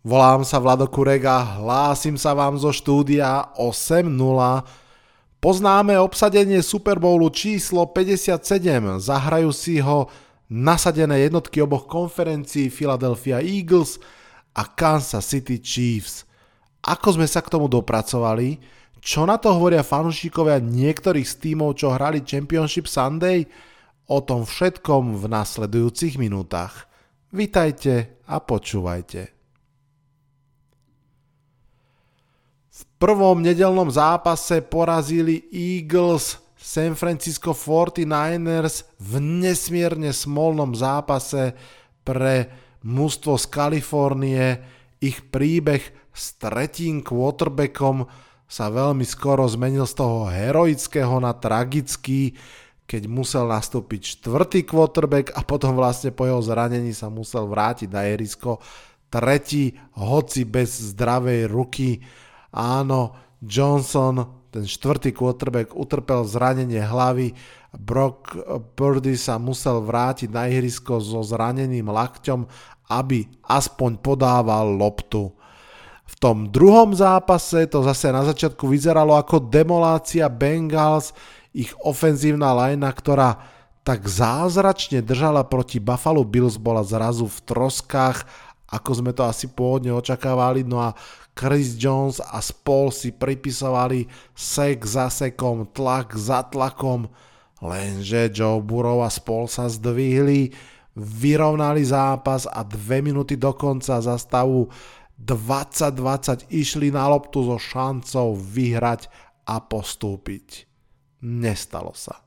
Volám sa Vlado Kurek a hlásim sa vám zo štúdia 8.0. Poznáme obsadenie Super Bowlu číslo 57. Zahrajú si ho nasadené jednotky oboch konferencií Philadelphia Eagles a Kansas City Chiefs. Ako sme sa k tomu dopracovali? Čo na to hovoria fanúšikovia niektorých z tímov, čo hrali Championship Sunday? O tom všetkom v nasledujúcich minútach. Vitajte a počúvajte. V prvom nedeľnom zápase porazili Eagles San Francisco 49ers v nesmierne smolnom zápase pre mužstvo z Kalifornie. Ich príbeh s tretím quarterbackom sa veľmi skoro zmenil z toho heroického na tragický, keď musel nastúpiť štvrtý quarterback a potom vlastne po jeho zranení sa musel vrátiť na ihrisko tretí, hoci bez zdravej ruky. Áno, Johnson, ten štvrtý quarterback, utrpel zranenie hlavy. Brock Purdy sa musel vrátiť na ihrisko so zraneným lakťom, aby aspoň podával loptu. V tom druhom zápase to zase na začiatku vyzeralo ako demolácia Bengals. Ich ofenzívna lajna, ktorá tak zázračne držala proti Buffalo Bills, bola zrazu v troskách, ako sme to asi pôvodne očakávali. No a Chris Jones a spol si pripisovali sek za sekom, tlak za tlakom, lenže Joe Burrow a spol sa zdvihli, vyrovnali zápas a 2 minúty do konca za stavu 20-20 išli na loptu so šancou vyhrať a postúpiť. Nestalo sa.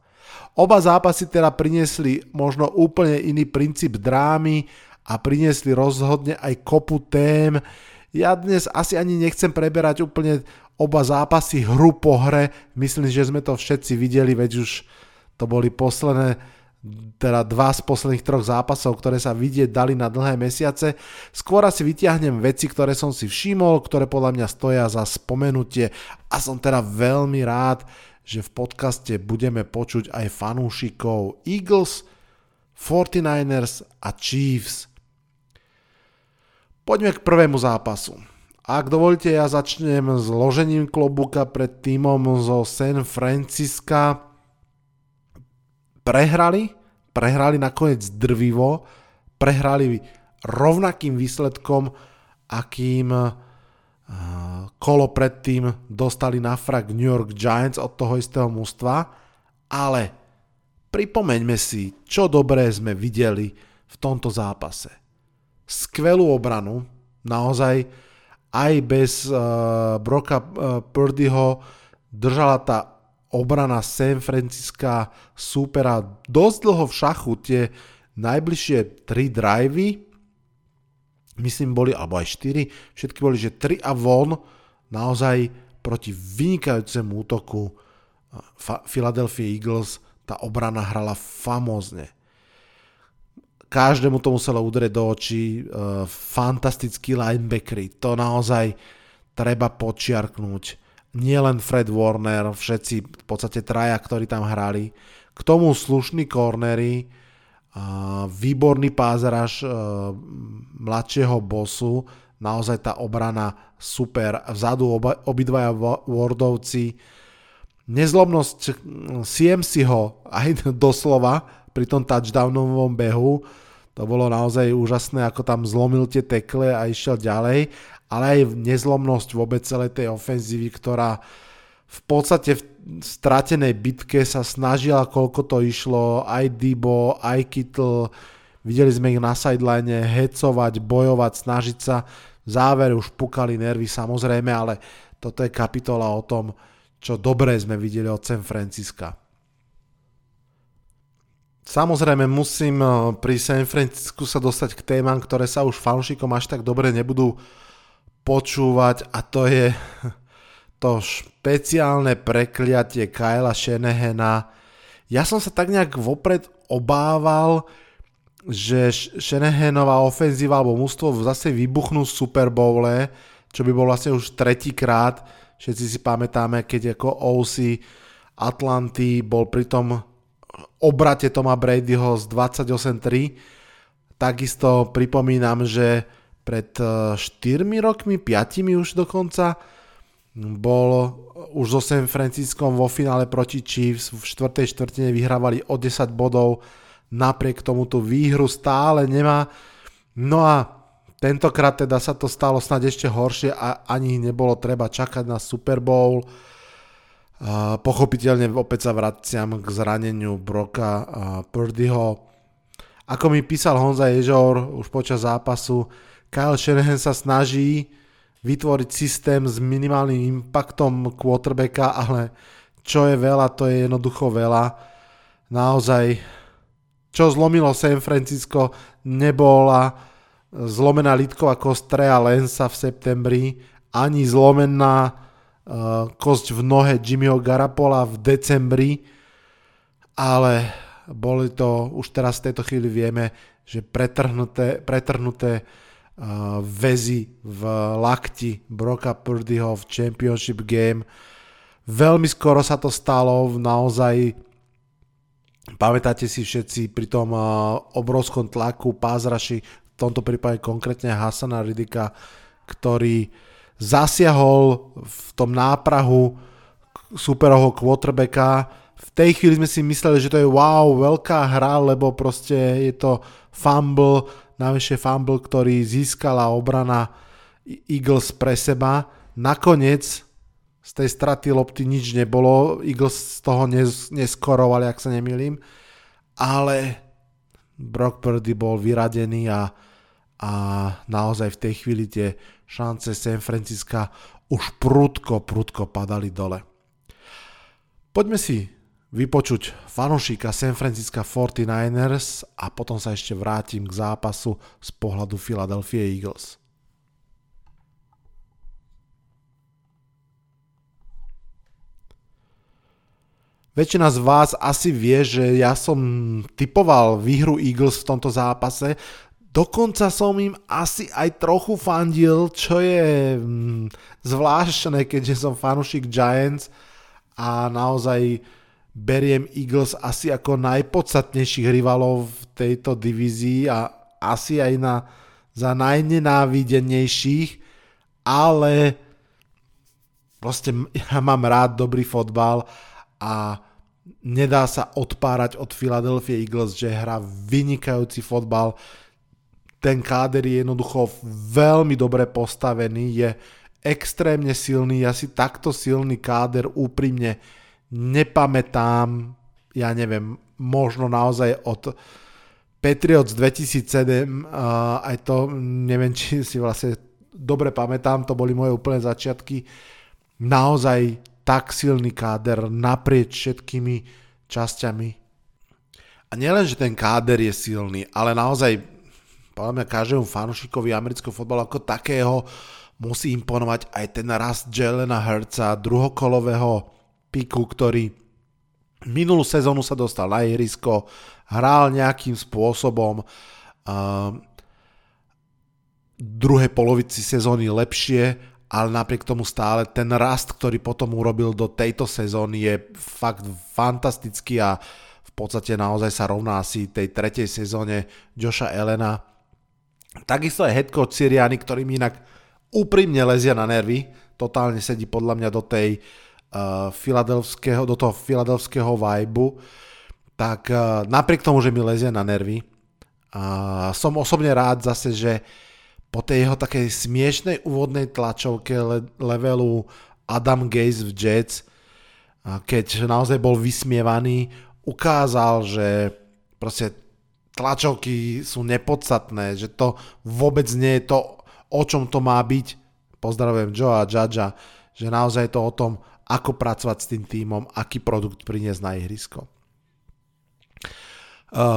Oba zápasy teda priniesli možno úplne iný princíp drámy a priniesli rozhodne aj kopu tém. Ja dnes asi ani nechcem preberať úplne oba zápasy hru po hre. Myslím, že sme to všetci videli, veď už to boli posledné, teda 2 z posledných 3 zápasov, ktoré sa vidieť dali na dlhé mesiace. Skôr asi vytiahnem veci, ktoré som si všimol, ktoré podľa mňa stoja za spomenutie. A som teda veľmi rád, že v podcaste budeme počuť aj fanúšikov Eagles, 49ers a Chiefs. Poďme k prvému zápasu. Ak dovolíte, ja začnem s ložením klobúka pred tímom zo San Francisca. Prehrali nakoniec drvivo, prehrali rovnakým výsledkom, akým kolo predtým dostali na frak New York Giants od toho istého mužstva, ale pripomeňme si, čo dobré sme videli v tomto zápase. Skvelú obranu, naozaj aj bez Brocka Purdyho držala tá obrana San Francisca súpera dosť dlho v šachu. Tie najbližšie 3 drivey, myslím boli, alebo aj 4, všetky boli, že 3 a von, naozaj proti vynikajúcemu útoku Philadelphia Eagles tá obrana hrala famózne. Každému to muselo udrieť do očí, fantastickí linebackeri, to naozaj treba počiarknúť. Nie len Fred Warner, všetci v podstate traja, ktorí tam hrali. K tomu slušní cornery, výborný pázraž mladšieho bossu, naozaj tá obrana super, vzadu obidvaja Wardovci. Nezlomnosť CMC-ho aj doslova, pri tom touchdownovom behu, to bolo naozaj úžasné, ako tam zlomil tie tekle a išiel ďalej, ale aj nezlomnosť vôbec celej tej ofenzívy, ktorá v podstate v stratenej bitke sa snažila, koľko to išlo, aj Debo, aj Kittle, videli sme ich na sideline hecovať, bojovať, snažiť sa, v závere už pukali nervy samozrejme, ale toto je kapitola o tom, čo dobré sme videli od San Francisca. Samozrejme musím pri San Francisku sa dostať k témam, ktoré sa už fanúšikom až tak dobre nebudú počúvať, a to je to špeciálne prekliatie Kyla Shanahana. Ja som sa tak nejak vopred obával, že Shanahanová ofenzíva alebo mužstvo zase vybuchnú v Super Bowle, čo by bol vlastne už tretíkrát. Všetci si pamätáme, keď ako OC Atlanty bol pri tom obrate Toma Bradyho z 28-3. Takisto pripomínam, že pred 4 rokmi, 5 už dokonca, bol už so San Franciscom vo finále proti Chiefs, v 4. štvrtine vyhrávali o 10 bodov, napriek tomu tú výhru stále nemá. No a tentokrát teda sa to stalo snáď ešte horšie a ani nebolo treba čakať na Super Bowl. Pochopiteľne opäť sa vraciam k zraneniu Brocka Purdyho. Ako mi písal Honza Ježor už počas zápasu, Kyle Shanahan sa snaží vytvoriť systém s minimálnym impactom quarterbacka, ale čo je veľa, to je jednoducho veľa. Naozaj, čo zlomilo San Francisco, nebola zlomená lítková kosť Treja Lanza v septembri, ani zlomená kosť v nohe Jimmyho Garapola v decembri, ale boli to, už teraz v tejto chvíli vieme, že pretrhnuté väzy v lakti Brocka Purdyho v Championship game. Veľmi skoro sa to stalo, naozaj pamätáte si všetci pri tom obrovskom tlaku pázraši, v tomto prípade konkrétne Hassana Reddicka, ktorý zasiahol v tom náprahu superovho quarterbacka. V tej chvíli sme si mysleli, že to je veľká hra, lebo proste je to fumble, najväčšie fumble, ktorý získala obrana Eagles pre seba. Nakoniec z tej straty lopty nič nebolo, Eagles z toho neskorovali, ak sa nemýlim, ale Brock Purdy bol vyradený a naozaj v tej chvíli tie šance San Francisca už prudko padali dole. Poďme si vypočuť fanúšika San Francisca 49ers a potom sa ešte vrátim k zápasu z pohľadu Philadelphia Eagles. Väčšina z vás asi vie, že ja som tipoval výhru Eagles v tomto zápase, dokonca som im asi aj trochu fandil, čo je zvláštne, keďže som fanúšik Giants a naozaj beriem Eagles asi ako najpodstatnejších rivalov v tejto divízii a asi aj za najnenávidenejších, ale proste ja mám rád dobrý fotbal a nedá sa odpárať od Philadelphia Eagles, že hrá vynikajúci fotbal. Ten káder je jednoducho veľmi dobre postavený, je extrémne silný, ja si takto silný káder úprimne nepamätám, ja neviem, možno naozaj od Patriots 2007, aj to neviem, či si vlastne dobre pamätám, to boli moje úplné začiatky. Naozaj tak silný káder naprieč všetkými časťami. A nielen, že ten káder je silný, ale naozaj, podľa mňa, každému fanúšikovi amerického fotbalu ako takého musí imponovať aj ten rast Jalena Hurtsa, druhokolového piku, ktorý minulú sezónu sa dostal na ihrisko, hral nejakým spôsobom druhej polovici sezóny lepšie, ale napriek tomu stále ten rast, ktorý potom urobil do tejto sezóny, je fakt fantastický a v podstate naozaj sa rovná asi tej tretej sezóne Josha Allena. Takisto aj head coach Sirianni, ktorým inak úprimne lezia na nervy, totálne sedí podľa mňa do tej do toho filadelfského vibe, tak napriek tomu, že mi lezie na nervy, som osobne rád zase, že po tej jeho takej smiešnej úvodnej tlačovke levelu Adam Gase v Jets, keď naozaj bol vysmievaný, ukázal, že proste tlačovky sú nepodstatné, že to vôbec nie je to, o čom to má byť. Pozdravujem Joea Judgea, že naozaj to o tom, ako pracovať s tým tímom, aký produkt priniesť na ihrisko.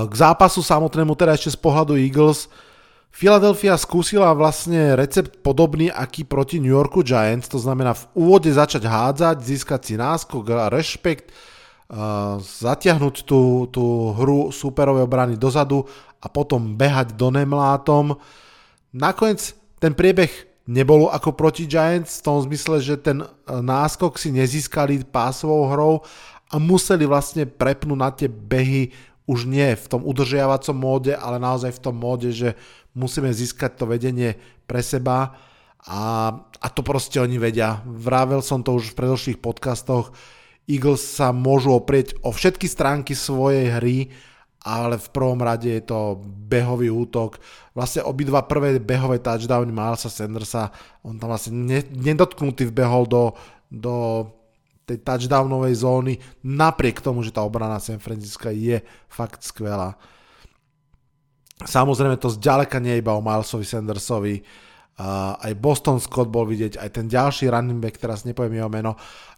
K zápasu samotnému teda ešte z pohľadu Eagles. Philadelphia skúsila vlastne recept podobný, aký proti New Yorku Giants, to znamená v úvode začať hádzať, získať si náskok a rešpekt, zatiahnuť tú hru súperovej obrany dozadu a potom behať do nemlátom. Nakoniec ten priebeh nebolo ako proti Giants v tom zmysle, že ten náskok si nezískali pásovou hrou a museli vlastne prepnúť na tie behy už nie v tom udržiavacom móde, ale naozaj v tom móde, že musíme získať to vedenie pre seba a to proste oni vedia. Vravel som to už v predošlých podcastoch. Eagles sa môžu oprieť o všetky stránky svojej hry, ale v prvom rade je to behový útok. Vlastne obidva prvé behové touchdowny Milesa Sandersa, on tam vlastne nedotknutý vbehol do tej touchdownovej zóny, napriek tomu, že tá obrana San Francisca je fakt skvelá. Samozrejme to zďaleka nie iba o Milesovi Sandersovi, aj Boston Scott bol vidieť, aj ten ďalší running back, teraz nepoviem jeho meno,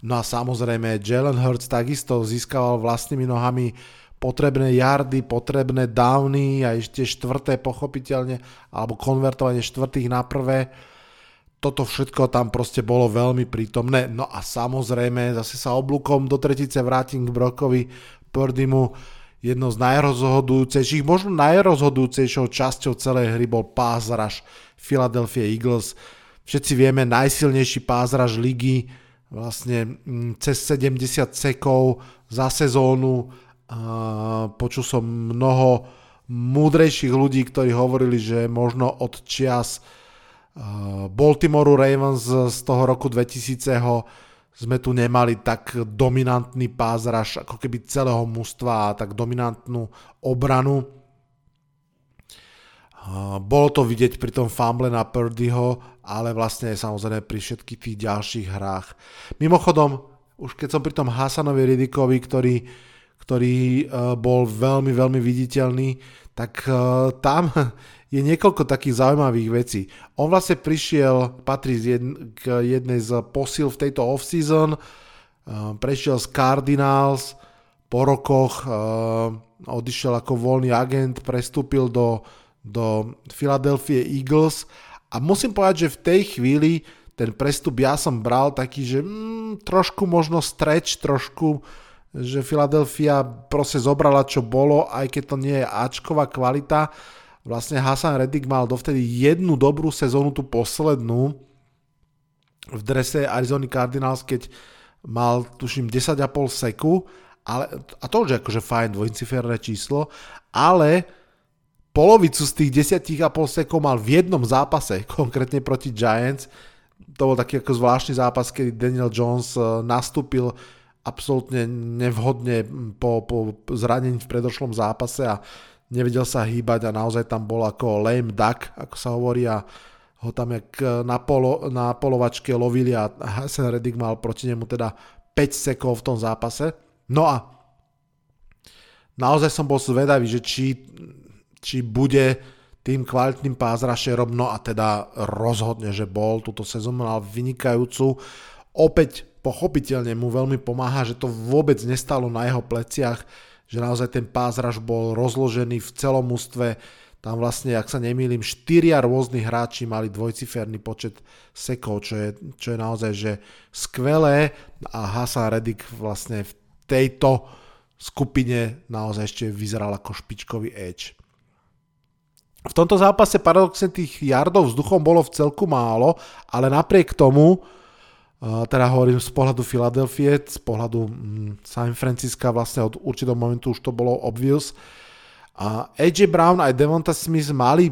no a samozrejme Jalen Hurts takisto získaval vlastnými nohami potrebné yardy, potrebné downy a ešte štvrté pochopiteľne, alebo konvertovanie štvrtých na prvé. Toto všetko tam proste bolo veľmi prítomné. No a samozrejme, zase sa oblúkom do tretice vrátim k Brockovi Purdymu. Jednou z najrozhodujúcejších, možno najrozhodujúcejšou časťou celej hry bol pass rush Philadelphia Eagles. Všetci vieme, najsilnejší pass rush ligy, vlastne cez 70 sekov za sezónu. Počul som mnoho múdrejších ľudí, ktorí hovorili, že možno od čias Baltimoreu Ravens z toho roku 2000 sme tu nemali tak dominantný pass rush, ako keby celého mužstva a tak dominantnú obranu. Bolo to vidieť pri tom fumble na Purdyho, ale vlastne samozrejme pri všetkých tých ďalších hrách. Mimochodom, už keď som pri tom Hassanovi Reddickovi, ktorý bol veľmi, veľmi viditeľný, tak tam je niekoľko takých zaujímavých vecí. On vlastne prišiel, patrí k jednej z posiel v tejto off-season, prešiel z Cardinals, po rokoch odišiel ako voľný agent, prestúpil do Philadelphia Eagles a musím povedať, že v tej chvíli ten prestup ja som bral taký, že trošku možno stretch, trošku že Philadelphia proste zobrala čo bolo, aj keď to nie je áčková kvalita. Vlastne Hassan Reddick mal dovtedy jednu dobrú sezónu, tú poslednú v drese Arizona Cardinals, keď mal tuším 10,5 seku, ale, a to už je akože fajn dvojciferné číslo, ale polovicu z tých 10,5 sekov mal v jednom zápase, konkrétne proti Giants. To bol taký ako zvláštny zápas, kedy Daniel Jones nastúpil absolútne nevhodne po zranení v predošlom zápase a nevedel sa hýbať a naozaj tam bol ako lame duck, ako sa hovorí, a ho tam jak na polovačke lovili a Hassan Reddick mal proti nemu teda 5 sekov v tom zápase. No a naozaj som bol zvedavý, že či bude tým kvalitným pázrašerom, no a teda rozhodne, že bol, túto sezónu mal vynikajúcu. Opäť pochopiteľne mu veľmi pomáha, že to vôbec nestalo na jeho pleciach, že naozaj ten pass rush bol rozložený v celom mužstve. Tam vlastne, ak sa nemýlim, 4 rôzni hráči mali dvojciferný počet sekov, čo je naozaj že skvelé a Hassan Reddick vlastne v tejto skupine naozaj ešte vyzeral ako špičkový edge. V tomto zápase paradoxne tých yardov vzduchom bolo v celku málo, ale napriek tomu, teda hovorím z pohľadu Filadelfie, z pohľadu San Francisca vlastne od určitého momentu už to bolo obvious. AJ Brown aj DeVonta Smith mali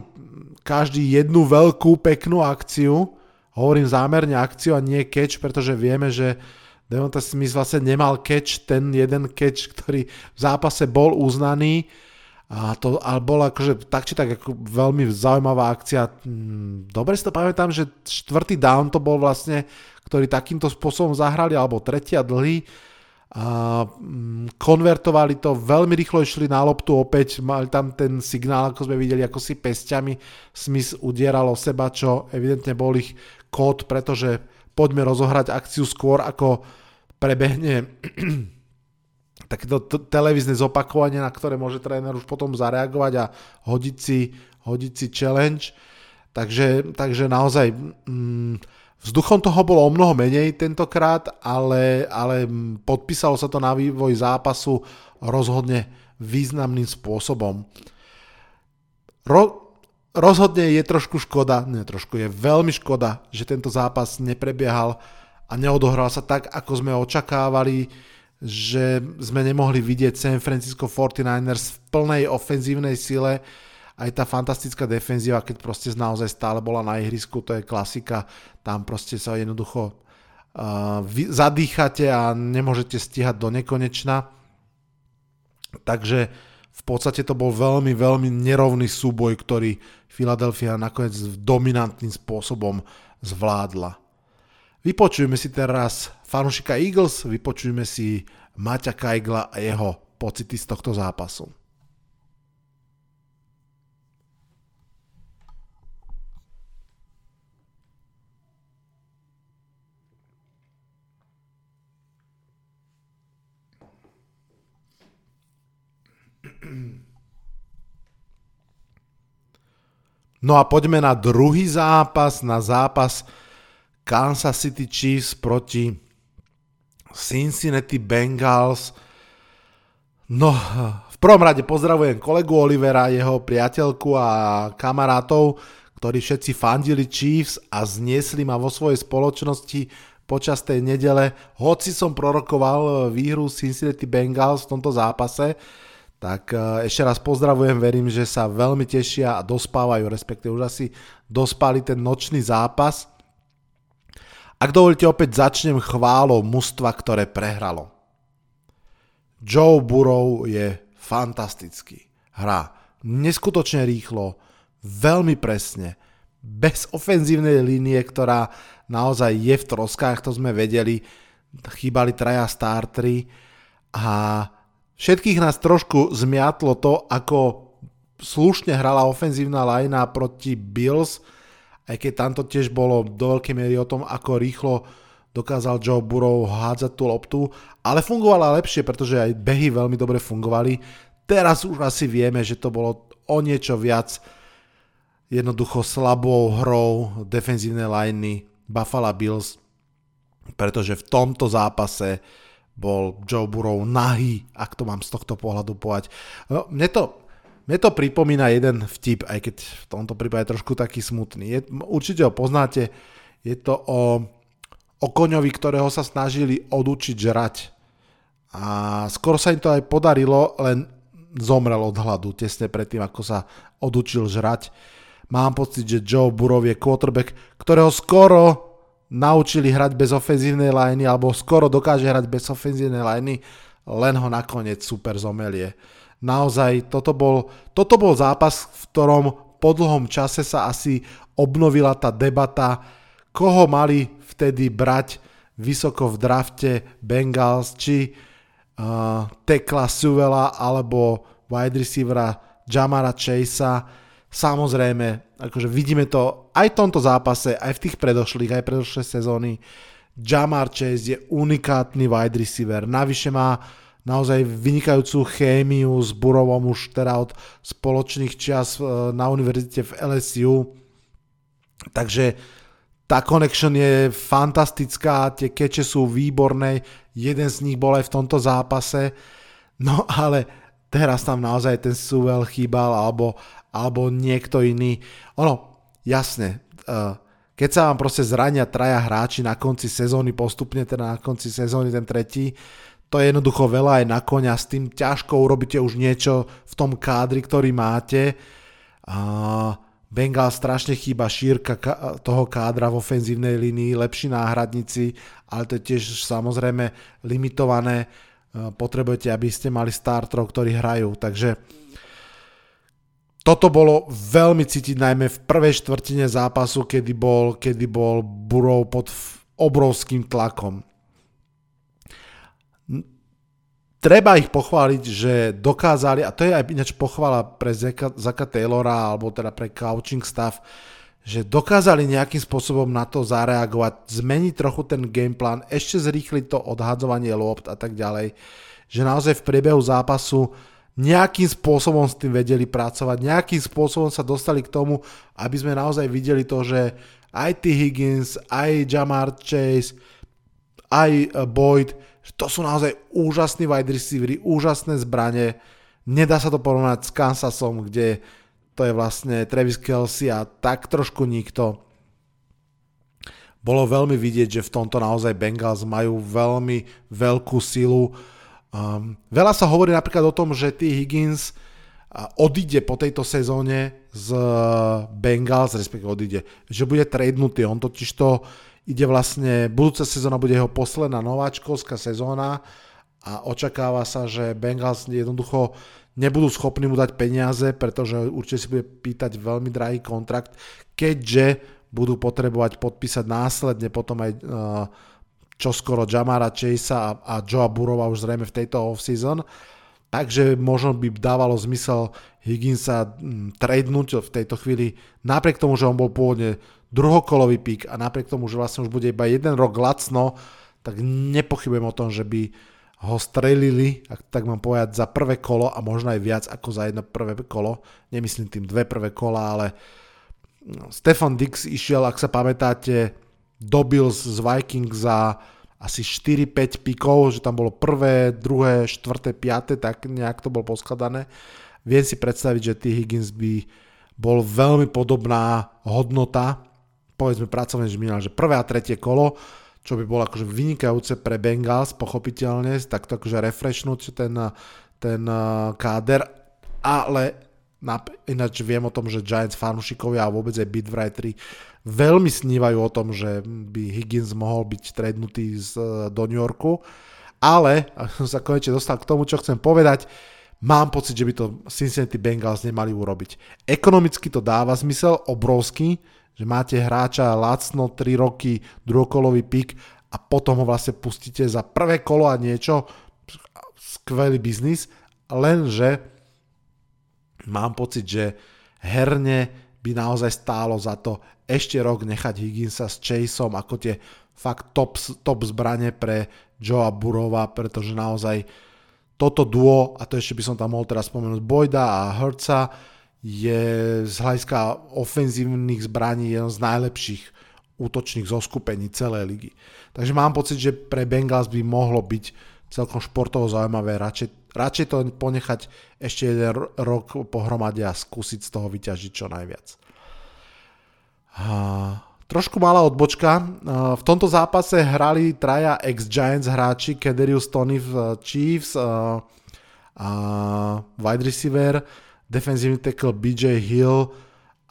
každý jednu veľkú peknú akciu, hovorím zámerne akciu a nie catch, pretože vieme, že DeVonta Smith vlastne nemal catch, ten jeden catch, ktorý v zápase bol uznaný, ale bola akože tak či tak ako veľmi zaujímavá akcia. Dobre si to pamätám, že štvrtý down to bol vlastne, ktorí takýmto spôsobom zahrali, alebo tretia dlhý, konvertovali to, veľmi rýchlo išli na loptu opäť, mali tam ten signál, ako sme videli, ako si pesťami Smith udieral o seba, čo evidentne bol ich kód, pretože poďme rozohrať akciu skôr, ako prebehne takéto televízne zopakovanie, na ktoré môže tréner už potom zareagovať a hodiť si challenge. Takže naozaj vzduchom toho bolo o mnoho menej tentokrát, ale podpísalo sa to na vývoj zápasu rozhodne významným spôsobom. Rozhodne je trošku škoda, je veľmi škoda, že tento zápas neprebiehal a neodohral sa tak, ako sme očakávali. že sme nemohli vidieť San Francisco 49ers v plnej ofenzívnej sile. Aj tá fantastická defenzíva, keď proste naozaj stále bola na ihrisku, to je klasika, tam proste sa jednoducho zadýchate a nemôžete stíhať do nekonečna. Takže v podstate to bol veľmi, veľmi nerovný súboj, ktorý Philadelphia nakoniec dominantným spôsobom zvládla. Vypočujeme si teraz fanúšika Eagles, vypočujeme si Maťa Kajgla a jeho pocity z tohto zápasu. No a poďme na druhý zápas, na zápas Kansas City Chiefs proti Cincinnati Bengals. No, v prvom rade pozdravujem kolegu Olivera, jeho priateľku a kamarátov, ktorí všetci fandili Chiefs a zniesli ma vo svojej spoločnosti počas tej nedele. Hoci som prorokoval výhru Cincinnati Bengals v tomto zápase, tak ešte raz pozdravujem, verím, že sa veľmi tešia a dospávajú, respektíve už asi dospali ten nočný zápas. Ak dovolíte, opäť začnem chválou mužstva, ktoré prehralo. Joe Burrow je fantastický. Hrá neskutočne rýchlo, veľmi presne, bez ofenzívnej línie, ktorá naozaj je v troskách, to sme vedeli, chýbali traja starteri a všetkých nás trošku zmiatlo to, ako slušne hrala ofenzívna lajna proti Bills, aj keď tamto tiež bolo do veľkej miery o tom, ako rýchlo dokázal Joe Burrow hádzať tú loptu, ale fungovala lepšie, pretože aj behy veľmi dobre fungovali. Teraz už asi vieme, že to bolo o niečo viac jednoducho slabou hrou defenzívnej lajny Buffalo Bills, pretože v tomto zápase bol Joe Burrow nahý, ak to mám z tohto pohľadu povedať. No, mne to pripomína jeden vtip, aj keď v tomto prípade trošku taký smutný. Určite ho poznáte, je to o koňovi, ktorého sa snažili odučiť žrať. A skoro sa im to aj podarilo, len zomrel od hladu tesne predtým, ako sa odučil žrať. Mám pocit, že Joe Burrow je quarterback, ktorého skoro naučili hrať bez ofenzívnej liney, alebo skoro dokáže hrať bez ofenzívnej liney, len ho nakoniec super zomelie. Naozaj, toto bol zápas, v ktorom po dlhom čase sa asi obnovila tá debata, koho mali vtedy brať vysoko v drafte Bengals, či tackla Sewella, alebo wide receivera Ja'Marra Chasea. Samozrejme, akože vidíme to aj v tomto zápase, aj v tých predošlých, aj predošlé sezóny. Ja'Marr Chase je unikátny wide receiver. Navyše má naozaj vynikajúcu chémiu s Burrowom už teda od spoločných čias na univerzite v LSU. Takže tá connection je fantastická, tie keče sú výborné, jeden z nich bol aj v tomto zápase. No ale teraz tam naozaj ten Sewell chýbal alebo niekto iný. Ono, jasne, keď sa vám proste zrania traja hráči na konci sezóny, postupne teda na konci sezóny ten tretí, to je jednoducho veľa aj na koňa, s tým ťažko urobíte už niečo v tom kádri, ktorý máte. Bengals strašne chýba šírka toho kádra v ofenzívnej línii, lepší náhradníci, ale to je tiež samozrejme limitované. Potrebujete, aby ste mali starterov, ktorí hrajú, takže toto bolo veľmi cítiť najmä v prvej štvrtine zápasu, kedy bol Burrow pod obrovským tlakom. Treba ich pochváliť, že dokázali, a to je aj ináč pochvala pre Zaka Taylora, alebo teda pre coaching staff, že dokázali nejakým spôsobom na to zareagovať, zmeniť trochu ten gameplan, ešte zrýchliť to odhadzovanie lopt a tak ďalej, že naozaj v priebehu zápasu nejakým spôsobom s tým vedeli pracovať, nejakým spôsobom sa dostali k tomu, aby sme naozaj videli to, že aj Tee Higgins, aj Ja'Marr Chase, aj Boyd, to sú naozaj úžasní wide receivery, úžasné zbranie, nedá sa to porovnať s Kansasom, kde to je vlastne Travis Kelsey a tak trošku nikto. Bolo veľmi vidieť, že v tomto naozaj Bengals majú veľmi veľkú silu. Veľa sa hovorí napríklad o tom, že Tee Higgins odíde po tejto sezóne z Bengals, respektíve odíde, že bude tradenutý. On totiž to ide vlastne, budúca sezóna bude jeho posledná nováčkovská sezóna a očakáva sa, že Bengals jednoducho nebudú schopní mu dať peniaze, pretože určite si bude pýtať veľmi drahý kontrakt, keďže budú potrebovať podpísať následne potom aj čoskoro Ja'Marra Chasea a Joea Burrowa už zrejme v tejto off-season. Takže možno by dávalo zmysel Higginsa tradenúť v tejto chvíli, napriek tomu, že on bol pôvodne druhokolový pík a napriek tomu, že vlastne už bude iba jeden rok lacno, tak nepochybujem o tom, že by ho strelili, ak tak mám povedať, za prvé kolo a možno aj viac ako za jedno prvé kolo. Nemyslím tým dve prvé kola, ale Stefan Diggs išiel, ak sa pamätáte, do Bills z Vikings za asi 4-5 pikov, že tam bolo prvé, druhé, štvrté, piaté, tak nejak to bolo poskladané. Viem si predstaviť, že Tee Higgins by bol veľmi podobná hodnota, povedzme pracovne, že prvé a tretie kolo, čo by bolo akože vynikajúce pre Bengals, pochopiteľne, tak to akože refreshnúť ten káder, ale ináč viem o tom, že Giants fanúšikovia a vôbec aj Beatwriteri veľmi snívajú o tom, že by Higgins mohol byť tradenutý do New Yorku, ale ak som sa konečne dostal k tomu, čo chcem povedať, mám pocit, že by to Cincinnati Bengals nemali urobiť. Ekonomicky to dáva zmysel obrovský, že máte hráča lacno 3 roky, druhokolový pík a potom ho vlastne pustíte za prvé kolo a niečo, skvelý biznis, lenže mám pocit, že herne by naozaj stálo za to ešte rok nechať Higginsa s Chaseom ako tie fakt top zbranie pre Joea Burrowa, pretože naozaj toto duo, a to ešte by som tam mohol teraz spomenúť, Boyda a Hurtsa, je z hľadiska ofenzívnych zbraní jeden z najlepších útočných zoskupení celej ligy. Takže mám pocit, že pre Bengals by mohlo byť celkom športovo zaujímavé, radšej to ponechať ešte jeden rok pohromade a skúsiť z toho vyťažiť čo najviac. Trošku malá odbočka, v tomto zápase hrali traja ex-Giants hráči, Kadarius Toney v Chiefs, wide receiver, defensívny tackle B.J. Hill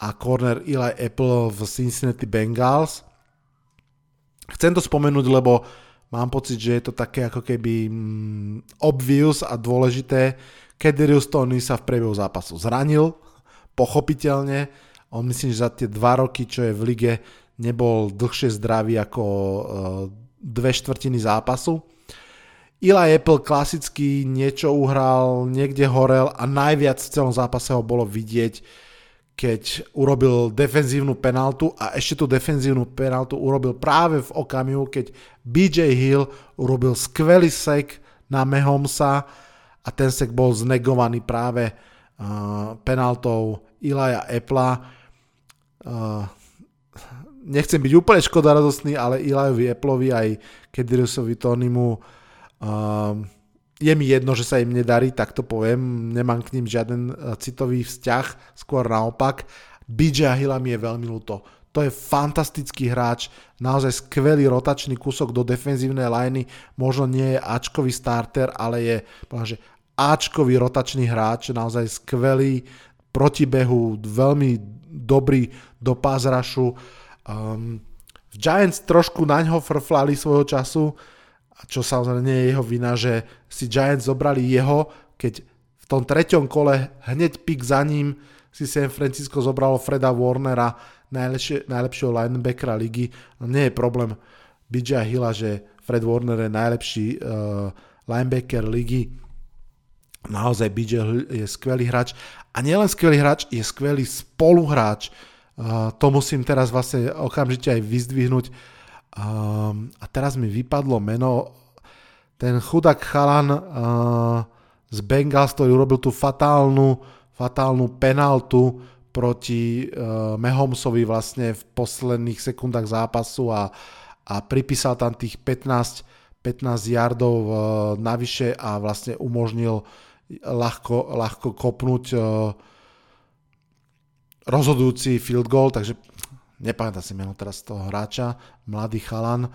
a corner Eli Apple v Cincinnati Bengals. Chcem to spomenúť, lebo mám pocit, že je to také ako keby obvious a dôležité. Kadarius Toney sa v priebehu zápasu zranil, pochopiteľne. On myslím, že za tie 2 roky, čo je v lige, nebol dlhšie zdravý ako 3/4 zápasu. Eli Apple klasicky niečo uhral, niekde horel a najviac v celom zápase ho bolo vidieť, keď urobil defenzívnu penáltu a ešte tú defenzívnu penáltu urobil práve v okamihu, keď B.J. Hill urobil skvelý sek na Mahomesa a ten sek bol znegovaný práve penáltou Elija Appla. Nechcem byť úplne škodaradosný, ale Elijovi Appleovi aj Kadariusovi Toneymu je mi jedno, že sa im nedarí, tak to poviem. Nemám k ním žiaden citový vzťah, skôr naopak. B.J. Hilla mi je veľmi ľúto. To je fantastický hráč, naozaj skvelý rotačný kúsok do defenzívnej lajny. Možno nie je Ačkový starter, ale je Ačkový rotačný hráč, naozaj skvelý protibehu, veľmi dobrý do pass rushu. V Giants trošku naňho frflali svojho času, čo samozrejme nie je jeho vina, že si Giants zobrali jeho, keď v tom 3. kole hneď pík za ním si San Francisco zobralo Freda Warnera, najlepšieho linebackera ligy. Nie je problém B.J. Hilla, že Fred Warner je najlepší linebacker ligy. Naozaj B.J. Hill je skvelý hráč. A nielen skvelý hráč, je skvelý spoluhráč. To musím teraz vlastne okamžite aj vyzdvihnúť. A teraz mi vypadlo meno, ten chudák chalan z Bengals, ktorý urobil tú fatálnu penáltu proti Mahomesovi vlastne v posledných sekundách zápasu a pripísal tam tých 15 yardov navyše a vlastne umožnil ľahko kopnúť rozhodujúci field goal, takže nepamätám si meno teraz toho hráča, mladý chalan.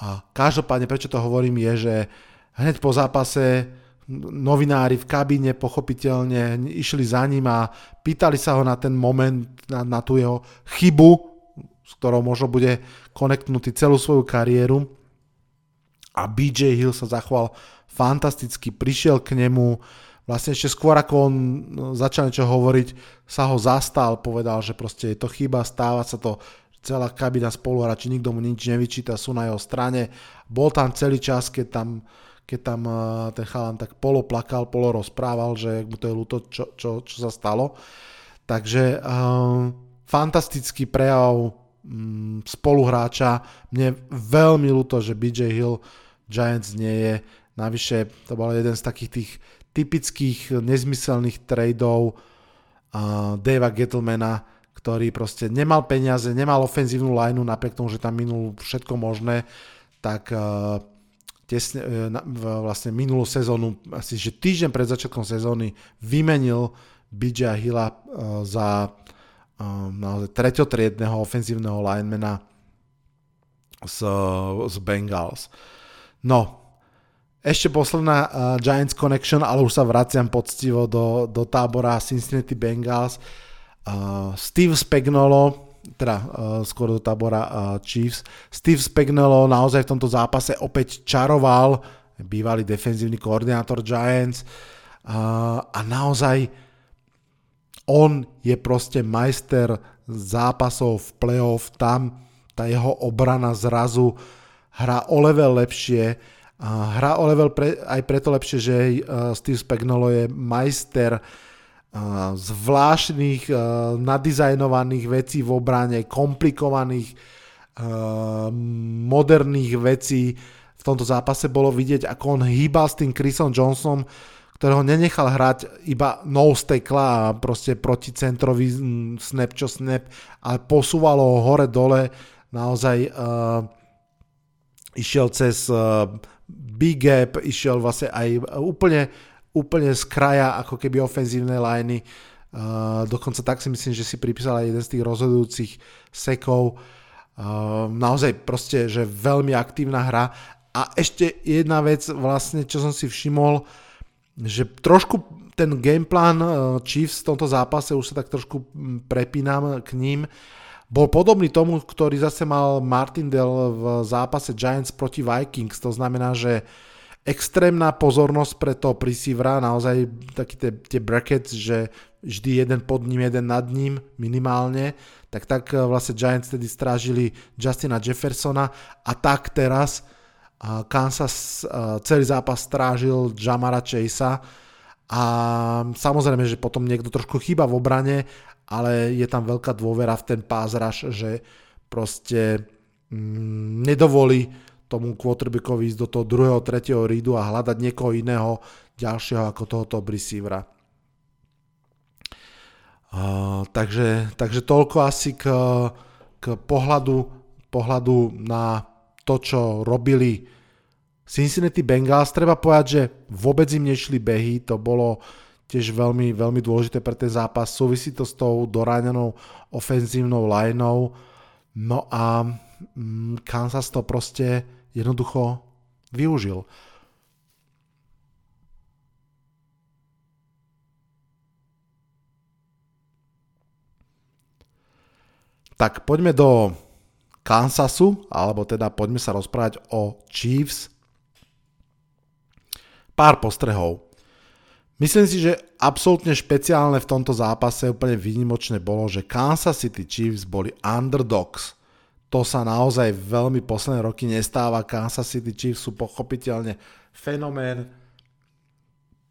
A každopádne, prečo to hovorím, je, že hneď po zápase novinári v kabíne pochopiteľne išli za ním a pýtali sa ho na ten moment, na tú jeho chybu, s ktorou možno bude konektnutý celú svoju kariéru. A B.J. Hill sa zachoval fantasticky, prišiel k nemu, vlastne ešte skôr ako on začal niečo hovoriť, sa ho zastal, povedal, že proste je to chyba, stáva sa to, celá kabína spoluhráči, nikto mu nič nevyčíta, sú na jeho strane. Bol tam celý čas, keď tam ten chalan tak poloplakal, polorozprával, že mu to je ľúto, čo sa stalo. Takže fantastický prejav spoluhráča. Mne veľmi ľúto, že B.J. Hill Giants nie je. Navyše to bol jeden z takých tých typických nezmyselných tradeov Davea Gettlemana, ktorý proste nemal peniaze, nemal ofenzívnu lineu, napriek tomu, že tam minul všetko možné, tak vlastne minulú sezónu, asi že týždeň pred začiatkom sezóny vymenil B.J. Hilla za naozaj treťotriedneho ofenzívneho linemana z Bengals. No, ešte posledná Giants connection, ale už sa vraciam poctivo do tábora Cincinnati Bengals. Steve Spagnolo, skôr do tábora Chiefs. Steve Spagnolo naozaj v tomto zápase opäť čaroval, bývalý defenzívny koordinátor Giants, a naozaj on je proste majster zápasov v playoff, tam tá jeho obrana zrazu hrá o level lepšie, hrá o level aj preto lepšie, že Steve Spagnolo je majster zvláštnych nadizajnovaných vecí v obrane, komplikovaných moderných vecí. V tomto zápase bolo vidieť, ako on hýbal s tým Chrisom Johnsonom, ktorého nenechal hrať iba nose tackle a proste proti centrovi snap čo snap, ale posúvalo ho hore dole, naozaj išiel cez big gap, išiel vlastne aj úplne z kraja ako keby ofenzívnej liney. Dokonca tak si myslím, že si pripísal aj jeden z tých rozhodujúcich sekov. Naozaj proste, že veľmi aktívna hra. A ešte jedna vec, vlastne, čo som si všimol, že trošku ten gameplan Chiefs v tomto zápase, už sa tak trošku prepínam k ním, bol podobný tomu, ktorý zase mal Martindale v zápase Giants proti Vikings. To znamená, že extrémna pozornosť pre toho receivera, naozaj taký tie brackets, že vždy jeden pod ním, jeden nad ním minimálne, tak vlastne Giants tedy strážili Justina Jeffersona a tak teraz Kansas celý zápas strážil Ja'Marra Chasea a samozrejme, že potom niekto trošku chýba v obrane, ale je tam veľká dôvera v ten pass rush, že proste nedovolí tomu quarterbackovi ísť do toho druhého, tretieho readu a hľadať niekoho iného, ďalšieho ako tohoto receivera. Takže toľko asi k pohľadu na to, čo robili Cincinnati Bengals. Treba povedať, že vôbec im nešli behy, to bolo tiež veľmi, veľmi dôležité pre ten zápas, súvisí to s tou doráňanou ofenzívnou lineou. No a Kansas to proste jednoducho využil. Tak poďme do Kansasu, alebo teda poďme sa rozprávať o Chiefs. Pár postrehov. Myslím si, že absolútne špeciálne v tomto zápase, úplne výnimočné bolo, že Kansas City Chiefs boli underdogs. To sa naozaj veľmi posledné roky nestáva. Kansas City Chiefs sú pochopiteľne fenomén.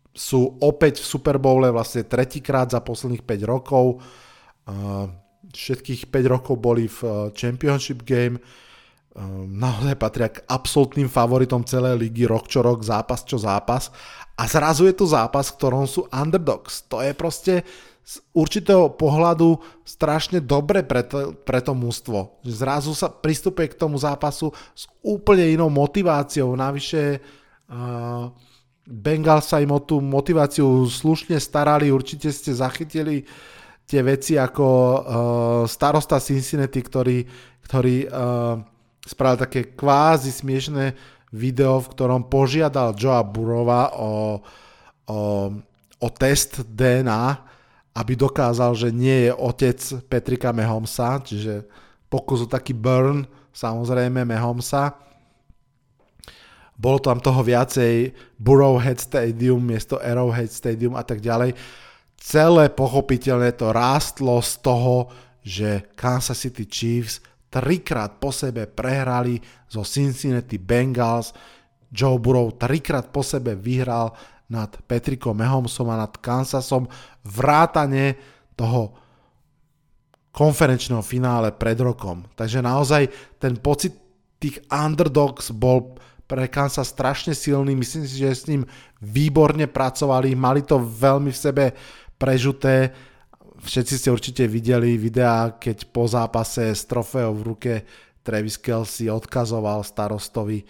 Sú opäť v Super Bowle vlastne tretíkrát za posledných 5 rokov. Všetkých 5 rokov boli v Championship Game. Naozaj patria k absolútnym favoritom celej ligy rok čo rok, zápas čo zápas. A zrazu je tu zápas, v ktorom sú underdogs. To je proste z určitého pohľadu strašne dobre pre to mužstvo. Zrazu sa pristupuje k tomu zápasu s úplne inou motiváciou. Navyše Bengals sa im o tú motiváciu slušne starali, určite ste zachytili tie veci ako starosta Cincinnati, ktorý spravil také kvázi smiešné video, v ktorom požiadal Joea Burrowa o test DNA, aby dokázal, že nie je otec Patricka Mahomesa, čiže pokus o taký burn, samozrejme Mahomesa. Bolo tam toho viacej, Burrowhead Stadium miesto Arrowhead Stadium a tak ďalej. Celé pochopiteľne to rástlo z toho, že Kansas City Chiefs 3-krát po sebe prehrali zo Cincinnati Bengals. Joe Burrow 3-krát po sebe vyhral nad Patrickom Mahomesom a nad Kansasom. Vrátane toho konferenčného finále pred rokom. Takže naozaj ten pocit tých underdogs bol pre Kansas strašne silný. Myslím si, že s ním výborne pracovali. Mali to veľmi v sebe prežuté. Všetci ste určite videli videá, keď po zápase s trofeou v ruke Travis Kelsey odkazoval starostovi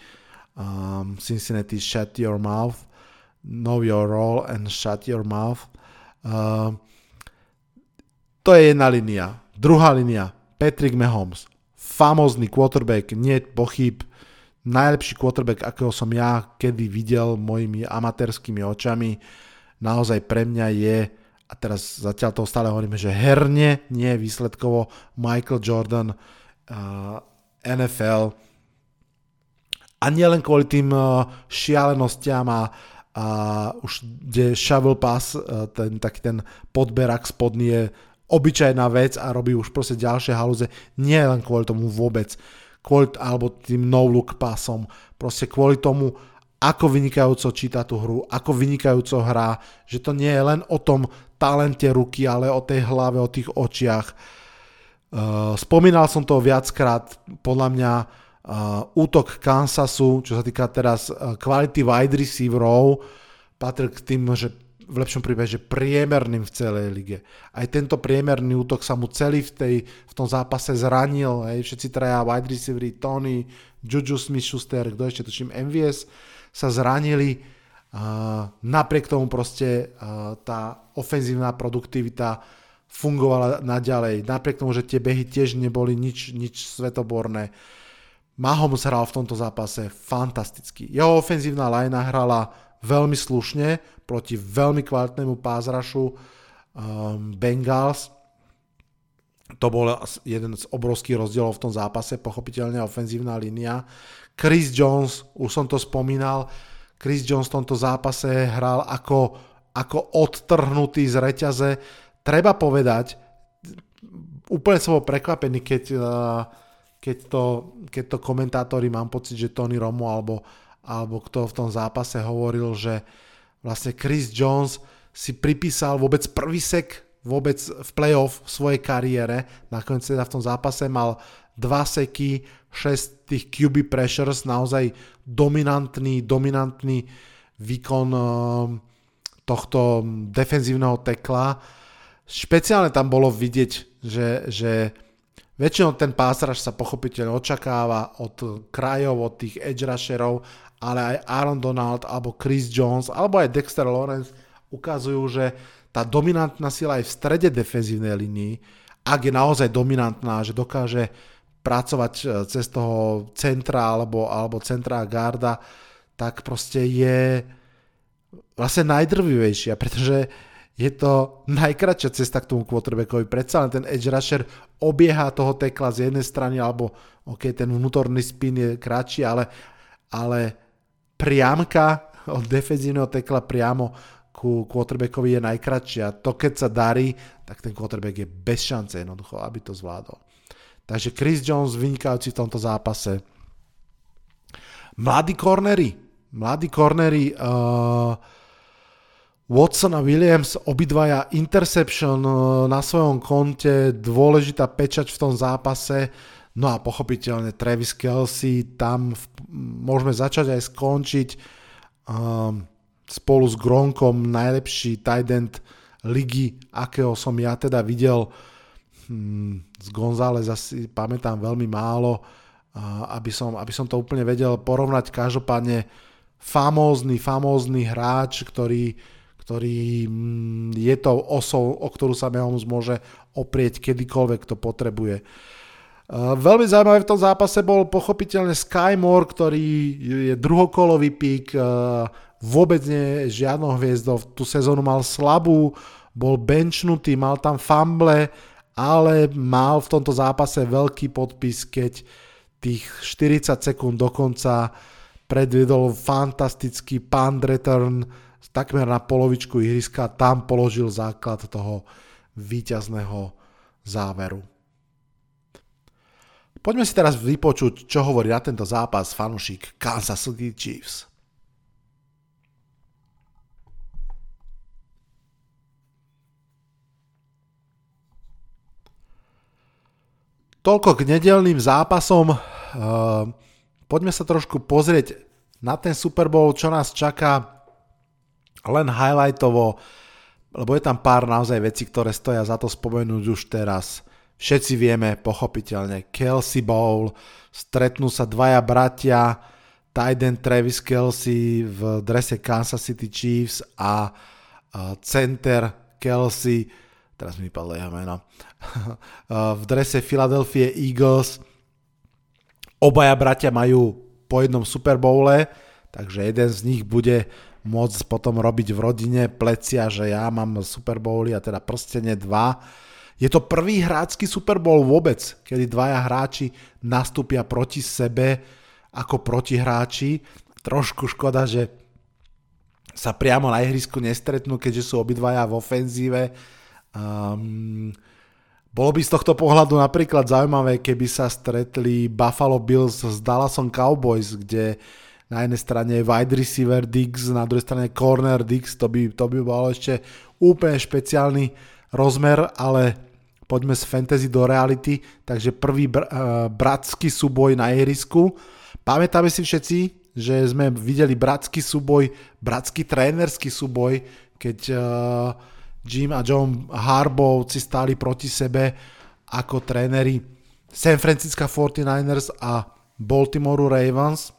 Cincinnati shut your mouth, know your role and shut your mouth. To je jedna linia. Druhá linia, Patrick Mahomes, famózny quarterback, nie pochyb, najlepší quarterback, akého som ja kedy videl mojimi amatérskými očami. Naozaj pre mňa je, a teraz zatiaľ toho stále hovoríme, že herne, nie výsledkovo, Michael Jordan NFL. A nie len kvôli tým šialenostiam a už kde shovel pass, taký ten podberak spodný je obyčajná vec a robí už proste ďalšie halúze. Nie len kvôli tomu vôbec. Alebo tým no-look passom. Proste kvôli tomu, ako vynikajúco číta tú hru, ako vynikajúco hrá, že to nie je len o tom talente ruky, ale o tej hlave, o tých očiach. Spomínal som to viackrát, podľa mňa útok Kansasu, čo sa týka teraz kvality wide receiverov, patrí k tým, že v lepšom prípade, že priemerným v celej lige. Aj tento priemerný útok sa mu celý v tom zápase zranil. Hej. Všetci traja wide receivery, Tony, Juju Smith-Schuster, kto ešte tuším, MVS, sa zranili. Napriek tomu proste tá ofenzívna produktivita fungovala naďalej. Napriek tomu, že tie behy tiež neboli nič svetoborné. Mahomes hral v tomto zápase fantasticky. Jeho ofenzívna lajna hrala veľmi slušne proti veľmi kvalitnému pass rushu Bengals. To bol jeden z obrovských rozdielov v tom zápase, pochopiteľne ofenzívna línia. Chris Jones, už som to spomínal, Chris Jones v tomto zápase hral ako odtrhnutý z reťaze. Treba povedať, úplne som bol prekvapený, keď to komentátori, mám pocit, že Tony Romo alebo kto v tom zápase hovoril, že vlastne Chris Jones si pripísal vôbec prvý sek vôbec v playoff v svojej kariére. Nakoniec teda v tom zápase mal 2 seky, 6 tých QB pressures, naozaj dominantný výkon tohto defenzívneho tekla. Špeciálne tam bolo vidieť, že väčšinou ten pass rush sa pochopiteľne očakáva od krajov, od tých edge rusherov, ale aj Aaron Donald, alebo Chris Jones, alebo aj Dexter Lawrence ukazujú, že tá dominantná sila je v strede defenzívnej linii, ak je naozaj dominantná, že dokáže pracovať cez toho centra alebo centra garda, tak proste je vlastne najdrvivejšia, pretože je to najkračšia cesta k tomu quarterbackovi. Predsa len ten edge rusher obieha toho tekla z jednej strany, alebo ok, ten vnútorný spin je kratší, ale priamka od defenzívneho tekla priamo ku quarterbackovi je najkratšia. To keď sa darí, tak ten quarterback je bez šance jednoducho, aby to zvládol. Takže Chris Jones vynikajúci v tomto zápase. Mladí cornery Watson a Williams, obidvaja interception na svojom konte, dôležitá pečať v tom zápase. No a pochopiteľne Travis Kelsey, tam môžeme začať aj skončiť. Spolu s Gronkom najlepší tight end ligy, akého som ja teda videl. Z González asi pamätám veľmi málo, aby som to úplne vedel porovnať. Každopádne famózny hráč, ktorý ktorý je tou osou, o ktorú sa Mahomes môže oprieť kedykoľvek to potrebuje. Veľmi zaujímavé v tom zápase bol pochopiteľne Kyle Moore, ktorý je druhokolový pík, vôbec nie žiadnou hviezdou, tú sezónu mal slabú, bol benchnutý, mal tam fumble, ale mal v tomto zápase veľký podpis, keď tých 40 sekúnd dokonca predviedol fantastický punt return takmer na polovičku ihriska, tam položil základ toho víťazného záveru. Poďme si teraz vypočuť, čo hovorí na tento zápas fanúšik Kansas City Chiefs. Toľko k nedeľným zápasom. Poďme sa trošku pozrieť na ten Super Bowl, čo nás čaká len highlightovo, lebo je tam pár naozaj vecí, ktoré stoja za to spomenúť už teraz. Všetci vieme, pochopiteľne, Kelsey Bowl, stretnú sa dvaja bratia, tight end Travis Kelsey v drese Kansas City Chiefs a center Kelsey, teraz mi vypadlo jeho meno, v drese Philadelphia Eagles. Obaja bratia majú po jednom Super Bowle, takže jeden z nich bude môcť potom robiť v rodine plecia, že ja mám Super Bowly a teda prstenie 2. Je to prvý hráčsky Super Bowl vôbec, kedy dvaja hráči nastúpia proti sebe ako protihráči. Trošku škoda, že sa priamo na ihrisku nestretnú, keďže sú obidvaja v ofenzíve. Bolo by z tohto pohľadu napríklad zaujímavé, keby sa stretli Buffalo Bills s Dallasom Cowboys, kde na jednej strane je wide receiver Diggs, na druhej strane corner Diggs, to by bolo ešte úplne špeciálny rozmer, ale poďme z fantasy do reality, takže prvý bratský súboj na ihrisku. Pamätáme si všetci, že sme videli bratský súboj, bratský trénerský súboj, keď Jim a John Harbovci stáli proti sebe ako tréneri San Francisca 49ers a Baltimore Ravens.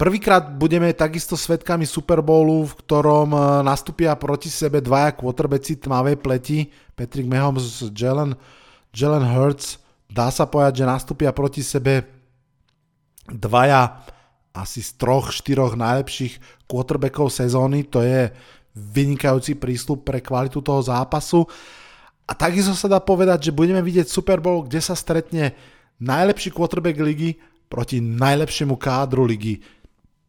Prvýkrát budeme takisto svedkami Super Bowlu, v ktorom nastúpia proti sebe dvaja quarterbacki tmavej pleti, Patrick Mahomes a Jalen Hurts. Dá sa povedať, že nastúpia proti sebe dvaja asi z troch, štyroch najlepších quarterbackov sezóny. To je vynikajúci prísľub pre kvalitu toho zápasu. A takisto sa dá povedať, že budeme vidieť Super Bowl, kde sa stretne najlepší quarterback ligy proti najlepšiemu kádru ligy.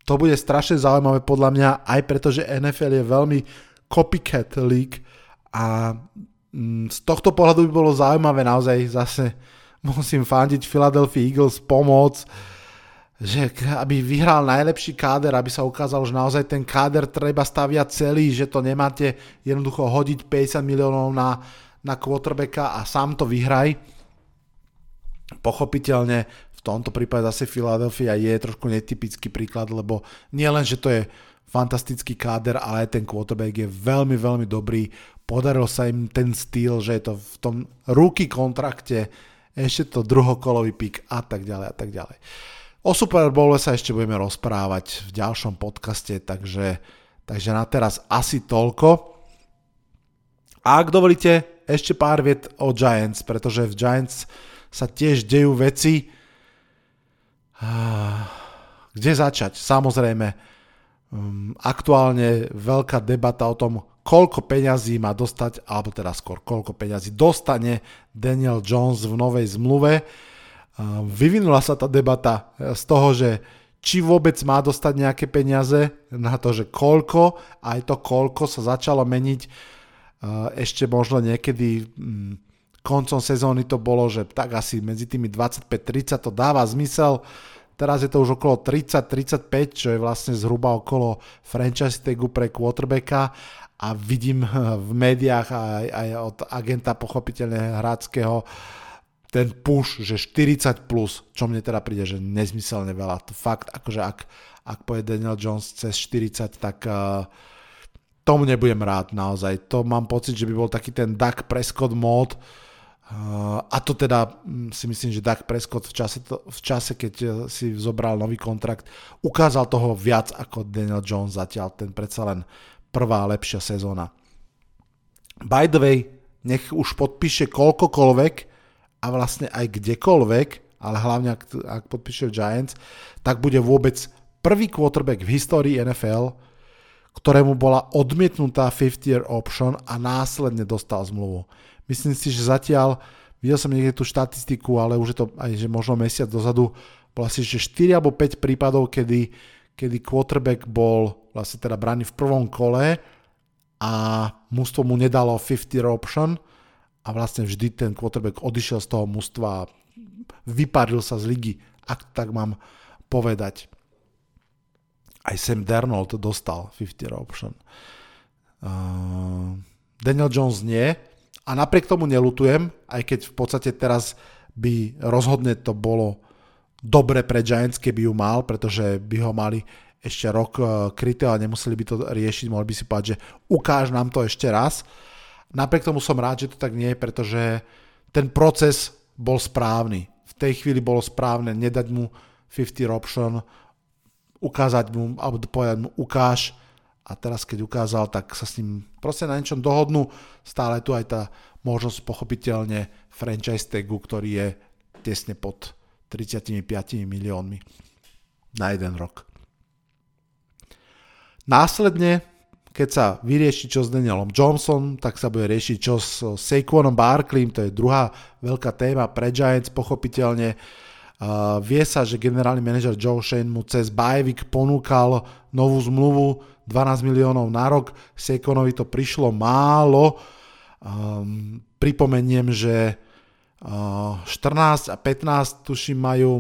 To bude strašne zaujímavé podľa mňa, aj preto, že NFL je veľmi copycat league a z tohto pohľadu by bolo zaujímavé naozaj, zase musím fandiť Philadelphia Eagles pomoc, že aby vyhral najlepší káder, aby sa ukázalo, že naozaj ten káder treba staviať celý, že to nemáte jednoducho hodiť 50 miliónov na quarterbacka a sám to vyhraj. Pochopiteľne v tomto prípade zase Philadelphia je trošku netypický príklad, lebo nie len, že to je fantastický káder, ale aj ten quarterback je veľmi, veľmi dobrý. Podaril sa im ten štýl, že je to v tom rookie kontrakte, ešte to druhokolový pick a tak ďalej a tak ďalej. O Super Bowle sa ešte budeme rozprávať v ďalšom podcaste, takže na teraz asi toľko. A ak dovolíte, ešte pár viet o Giants, pretože v Giants sa tiež dejú veci. Kde začať? Samozrejme, aktuálne veľká debata o tom, koľko peňazí má dostať, alebo teda skôr, koľko peňazí dostane Daniel Jones v novej zmluve. Vyvinula sa tá debata z toho, že či vôbec má dostať nejaké peniaze, na to, že koľko, aj to koľko sa začalo meniť ešte možno niekedy... Koncom sezóny to bolo, že tak asi medzi tými 25-30 to dáva zmysel. Teraz je to už okolo 30-35, čo je vlastne zhruba okolo franchise tagu pre quarterbacka. A vidím v médiách aj od agenta pochopiteľne hráckého ten push, že 40+, čo mne teda príde, že nezmyselne veľa. To fakt, akože ak povie Daniel Jones cez 40, tak... tomu nebudem rád naozaj. To mám pocit, že by bol taký ten Dak Prescott mód, A to teda si myslím, že Dak Prescott v čase, keď si zobral nový kontrakt, ukázal toho viac ako Daniel Jones zatiaľ, ten predsa len prvá lepšia sezóna. By the way, nech už podpíše koľkokoľvek a vlastne aj kdekoľvek, ale hlavne ak podpíše Giants, tak bude vôbec prvý quarterback v histórii NFL, ktorému bola odmietnutá 5-year option a následne dostal zmluvu. Myslím si, že zatiaľ, videl som niekde tú štatistiku, ale už je to aj že možno mesiac dozadu, bol asi že 4 alebo 5 prípadov, kedy quarterback bol vlastne teda braný v prvom kole a mužstvo mu nedalo 5-year option a vlastne vždy ten quarterback odišiel z toho mužstva a vyparil sa z ligy, ak tak mám povedať. Aj Sam Darnold dostal 5-year option. Daniel Jones nie. A napriek tomu neľutujem, aj keď v podstate teraz by rozhodne to bolo dobre pre Giants, keby ju mal, pretože by ho mali ešte rok kryté a nemuseli by to riešiť, mohli by si povedať, že ukáž nám to ešte raz. Napriek tomu som rád, že to tak nie je, pretože ten proces bol správny. V tej chvíli bolo správne nedať mu 5-year option, ukázať mu, alebo povedať mu ukáž. A teraz, keď ukázal, tak sa s ním proste na niečom dohodnú. Stále tu aj tá možnosť pochopiteľne franchise tagu, ktorý je tesne pod 35 miliónmi na jeden rok. Následne, keď sa vyrieši čo s Danielom Johnson, tak sa bude riešiť čo s Saquonom Barkleym, to je druhá veľká téma pre Giants, pochopiteľne. Vie sa, že generálny manažer Joe Schoen mu cez bajvik ponúkal novú zmluvu 12 miliónov na rok. Saquonovi to prišlo málo. Pripomeniem, že 14 a 15 tuším majú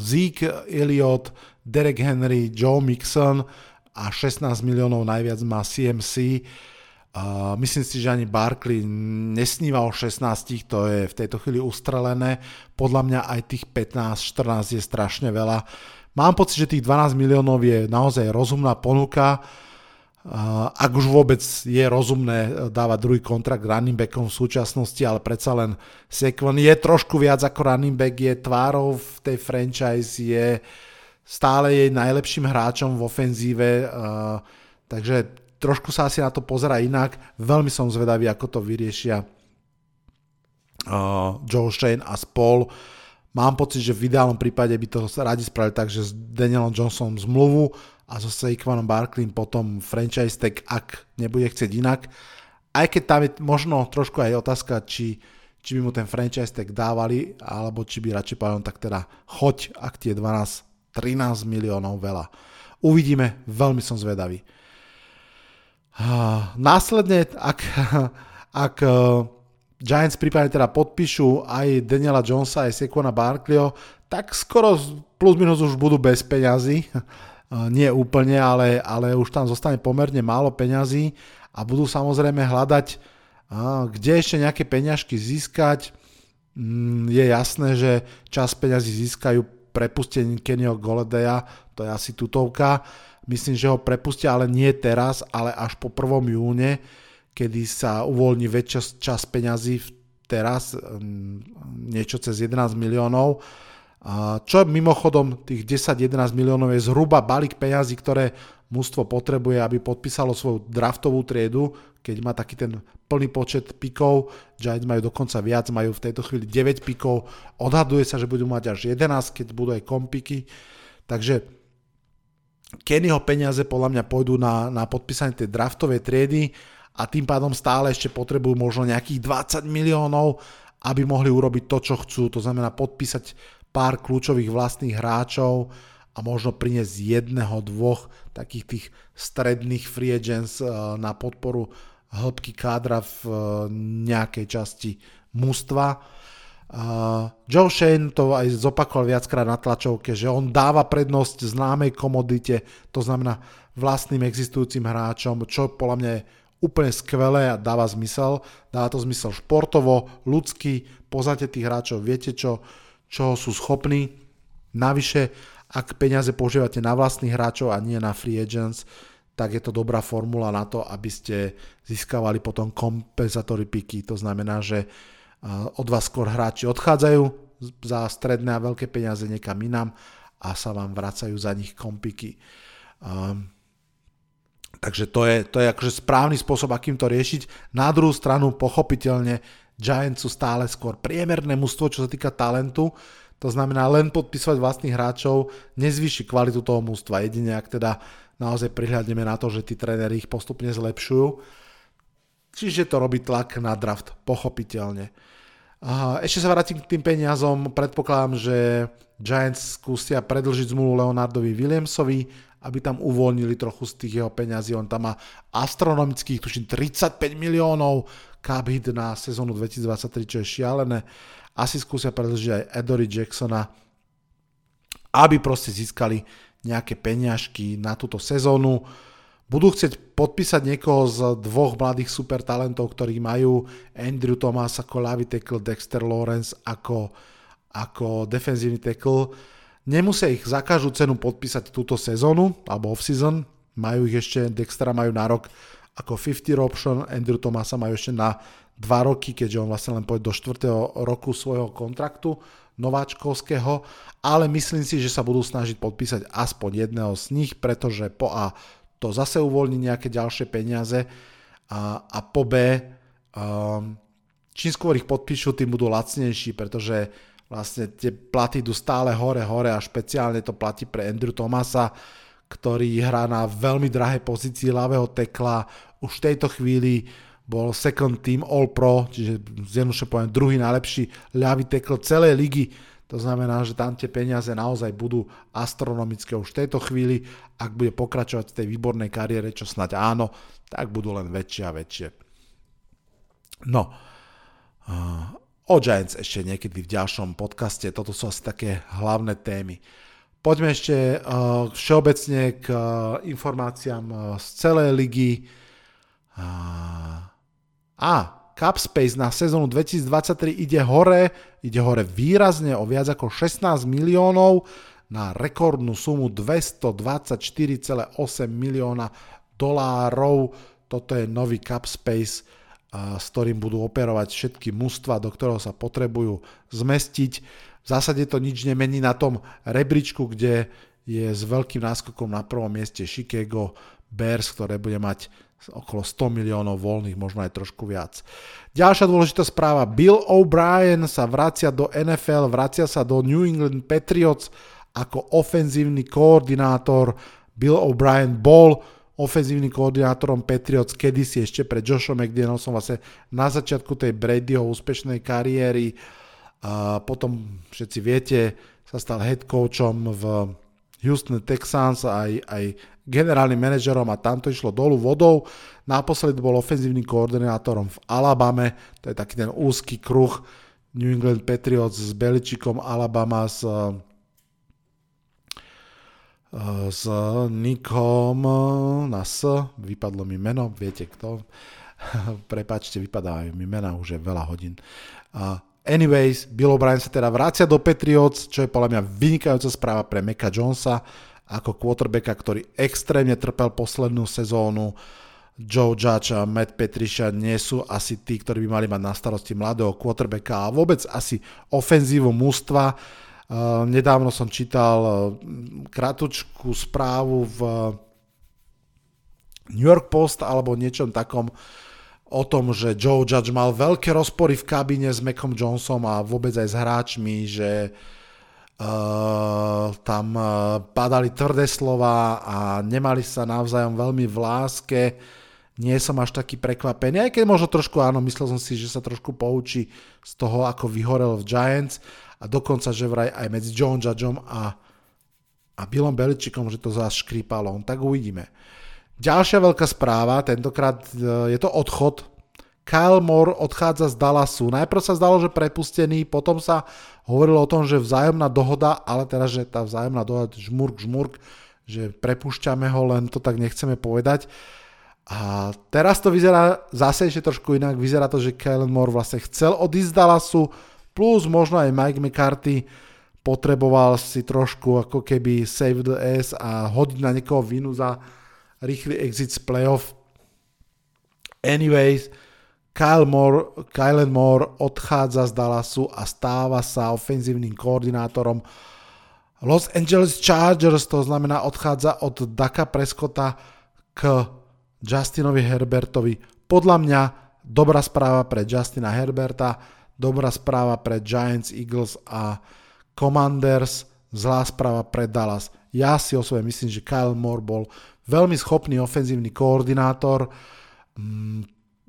Zeke Elliott, Derek Henry, Joe Mixon a 16 miliónov najviac má CMC. Myslím si, že ani Barkley nesníva o 16, to je v tejto chvíli ustrelené. Podľa mňa aj tých 15-14 je strašne veľa. Mám pocit, že tých 12 miliónov je naozaj rozumná ponuka. Ak už vôbec je rozumné dávať druhý kontrakt running backom v súčasnosti, ale predsa len Saquon je trošku viac ako running back, je tvárou v tej franchise, je stále jej najlepším hráčom v ofenzíve, takže trošku sa asi na to pozerá inak. Veľmi som zvedavý, ako to vyriešia Joe Schoen a spol. Mám pocit, že v ideálnom prípade by to radi spravili tak, že s Danielom Johnsonom zmluvu a so Saquonom Barkleym potom franchise tag, ak nebude chcieť inak. Aj keď tam je možno trošku aj otázka, či by mu ten franchise tag dávali, alebo či by radšej povedal, tak teda choď, ak tie 12-13 miliónov veľa. Uvidíme, veľmi som zvedavý. Následne, ak Giants prípadne teda podpíšu aj Daniela Jonesa, aj Saquona Barkleyho, tak skoro plus minus už budú bez peňazí. Nie úplne, ale už tam zostane pomerne málo peňazí a budú samozrejme hľadať, kde ešte nejaké peňažky získať. Je jasné, že časť peňazí získajú prepustením Kennyho Golladaya, to je asi tutovka. Myslím, že ho prepustia, ale nie teraz, ale až po 1. júne, kedy sa uvoľní väčšia časť peňazí teraz, niečo cez 11 miliónov. Čo mimochodom tých 10-11 miliónov je zhruba balík peňazí, ktoré mužstvo potrebuje, aby podpísalo svoju draftovú triedu, keď má taký ten plný počet pikov. Giants majú dokonca viac, majú v tejto chvíli 9 pikov. Odhaduje sa, že budú mať až 11, keď budú aj kompiky. Takže Kennyho peniaze podľa mňa pôjdu na podpísanie tej draftovej triedy a tým pádom stále ešte potrebujú možno nejakých 20 miliónov, aby mohli urobiť to, čo chcú. To znamená podpísať pár kľúčových vlastných hráčov a možno priniesť jedného, dvoch takých tých stredných free agents na podporu hĺbky kádra v nejakej časti mužstva. Joe Schoen to aj zopakoval viackrát na tlačovke, že on dáva prednosť známej komodite, to znamená vlastným existujúcim hráčom, čo podľa mňa je úplne skvelé a dáva zmysel. Dáva to zmysel športovo, ľudský, poznáte tých hráčov, viete čo sú schopní. Navyše, ak peniaze používate na vlastných hráčov a nie na free agents, tak je to dobrá formula na to, aby ste získavali potom kompenzatory piky. To znamená, že od vás skôr hráči odchádzajú za stredné a veľké peniaze niekam inám a sa vám vracajú za nich kompiky. Takže to je akože správny spôsob, akým to riešiť. Na druhú stranu pochopiteľne Giants sú stále skôr priemerné mužstvo, čo sa týka talentu. To znamená, len podpísať vlastných hráčov nezvýši kvalitu toho mužstva. Jedine ak teda naozaj prihľadneme na to, že tí tréneri ich postupne zlepšujú. Čiže to robí tlak na draft, pochopiteľne. Ešte sa vrátim k tým peniazom. Predpokladám, že Giants skúsia predlžiť zmluvu Leonardovi Williamsovi, aby tam uvoľnili trochu z tých jeho peňazí. On tam má astronomických, tuším, 35 miliónov cap hit na sezónu 2023, čo je šialené. Asi skúsia predlžiť aj Adoree Jacksona, aby proste získali nejaké peniažky na túto sezónu. Budú chcieť podpísať niekoho z dvoch mladých supertalentov, ktorí majú, Andrew Thomas ako ľavý tackle, Dexter Lawrence ako defenzívny tackle. Nemusia ich za každú cenu podpísať túto sezónu, alebo off-season. Majú ich ešte, Dextera majú na rok ako 50 option, Andrew Thomasa majú ešte na 2 roky, keďže on vlastne len pôjde do 4. roku svojho kontraktu nováčkovského, ale myslím si, že sa budú snažiť podpísať aspoň jedného z nich, pretože po A to zase uvoľní nejaké ďalšie peniaze a po B čím skôr ich podpíšu, tým budú lacnejší, pretože vlastne tie platy idú stále hore a špeciálne to platí pre Andrew Thomasa, ktorý hrá na veľmi drahé pozícii ľavého tekla. Už v tejto chvíli bol second team all pro, čiže zjednodušene poviem druhý najlepší ľavý tekl celej ligy. To znamená, že tam tie peniaze naozaj budú astronomické už v tejto chvíli. Ak bude pokračovať v tej výbornej kariére, čo snáď áno, tak budú len väčšie a väčšie. No, o Giants ešte niekedy v ďalšom podcaste. Toto sú asi také hlavné témy. Poďme ešte všeobecne k informáciám z celej ligy. Cap space na sezónu 2023 ide hore výrazne o viac ako 16 miliónov na rekordnú sumu 224,8 milióna dolárov. Toto je nový cap space, s ktorým budú operovať všetky mužstva, do ktorého sa potrebujú zmestiť. V zásade to nič nemení na tom rebríčku, kde je s veľkým náskokom na prvom mieste Chicago Bears, ktoré bude mať okolo 100 miliónov voľných, možno aj trošku viac. Ďalšia dôležitá správa, Bill O'Brien sa vracia do NFL, vracia sa do New England Patriots ako ofenzívny koordinátor. Bill O'Brien bol ofenzívnym koordinátorom Patriots kedysi ešte pred Joshom McDanielsom, vlastne na začiatku tej Bradyho úspešnej kariéry. Potom všetci viete, sa stal head coachom v Houston Texans aj generálnym manažerom a tam to išlo dolu vodou. Naposledy bol ofenzívnym koordinátorom v Alabame, to je taký ten úzky kruh New England Patriots s Beličíkom, Alabama s Nikom Nas, vypadlo mi meno, viete kto? Prepáčte, vypadávajú mi mena, už je veľa hodín. Anyways, Bill O'Brien sa teda vracia do Patriots, čo je podľa mňa vynikajúca správa pre Meka Jonesa ako quarterbacka, ktorý extrémne trpel poslednú sezónu. Joe Judge a Matt Patricia nie sú asi tí, ktorí by mali mať na starosti mladého quarterbacka a vôbec asi ofenzívu mužstva. Nedávno som čítal kratučku správu v New York Post alebo niečom takom, o tom, že Joe Judge mal veľké rozpory v kabíne s Macom Johnsonom a vôbec aj s hráčmi, že tam padali tvrdé slova a nemali sa navzájom veľmi v láske. Nie som až taký prekvapený, aj keď možno trošku áno, myslel som si, že sa trošku poučí z toho, ako vyhorel v Giants a dokonca, že vraj aj medzi Joe Judgeom a Billom Beličíkom, že to zaškrípalo. Tak uvidíme. Ďalšia veľká správa, tentokrát je to odchod. Kyle Moore odchádza z Dallasu. Najprv sa zdalo, že prepustený, potom sa hovorilo o tom, že vzájomná dohoda, ale teraz, že tá vzájomná dohoda, žmurk, že prepúšťame ho, len to tak nechceme povedať. A teraz to vyzerá zase ešte trošku inak. Vyzerá to, že Kyle Moore vlastne chcel odísť z Dallasu, plus možno aj Mike McCarthy potreboval si trošku ako keby save the ass a hodiť na niekoho vinu za rýchly exit z playoff. Anyways, Kyle Moore odchádza z Dallasu a stáva sa ofenzívnym koordinátorom Los Angeles Chargers, to znamená odchádza od Daka Prescotta k Justinovi Herbertovi. Podľa mňa dobrá správa pre Justina Herberta, dobrá správa pre Giants, Eagles a Commanders, zlá správa pre Dallas. Ja si o sebe myslím, že Kyle Moore bol veľmi schopný ofenzívny koordinátor.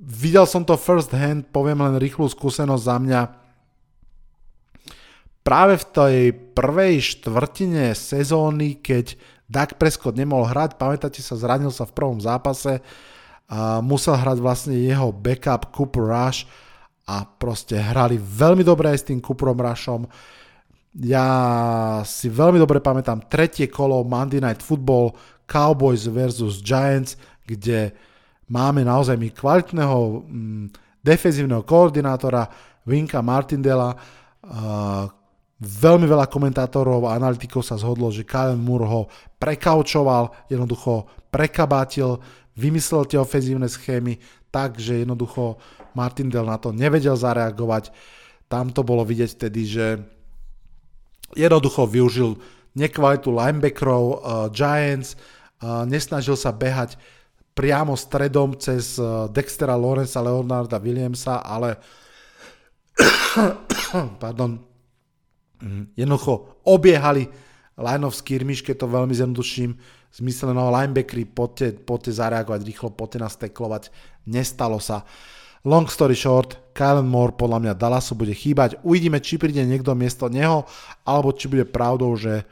Videl som to first hand, poviem len rýchlu skúsenosť za mňa. Práve v tej prvej štvrtine sezóny, keď Dak Prescott nemohol hrať, pamätáte sa, zranil sa v prvom zápase, a musel hrať vlastne jeho backup Cooper Rush a proste hrali veľmi dobre aj s tým Cooperom Rushom. Ja si veľmi dobre pamätám tretie kolo Monday Night Football Cowboys vs. Giants, kde máme naozaj my kvalitného defenzívneho koordinátora Winka Martindela. Veľmi veľa komentátorov a analytikov sa zhodlo, že Kyle Moore ho prekaučoval, jednoducho prekabátil, vymyslel tie ofenzívne schémy, takže jednoducho Martindale na to nevedel zareagovať. Tam to bolo vidieť vtedy, že jednoducho využil nekvalitu linebackerov Giants, nesnažil sa behať priamo stredom cez Dextera Lawrence a Leonarda Williamsa, ale pardon, jednoducho obiehali line of skirmish, keď to veľmi zjednoduším, zmysleného linebackeri, poďte zareagovať rýchlo, poďte nás teklovať, nestalo sa. Long story short, Kyle Moore podľa mňa Dallasu bude chýbať, uvidíme, či príde niekto miesto neho, alebo či bude pravdou, že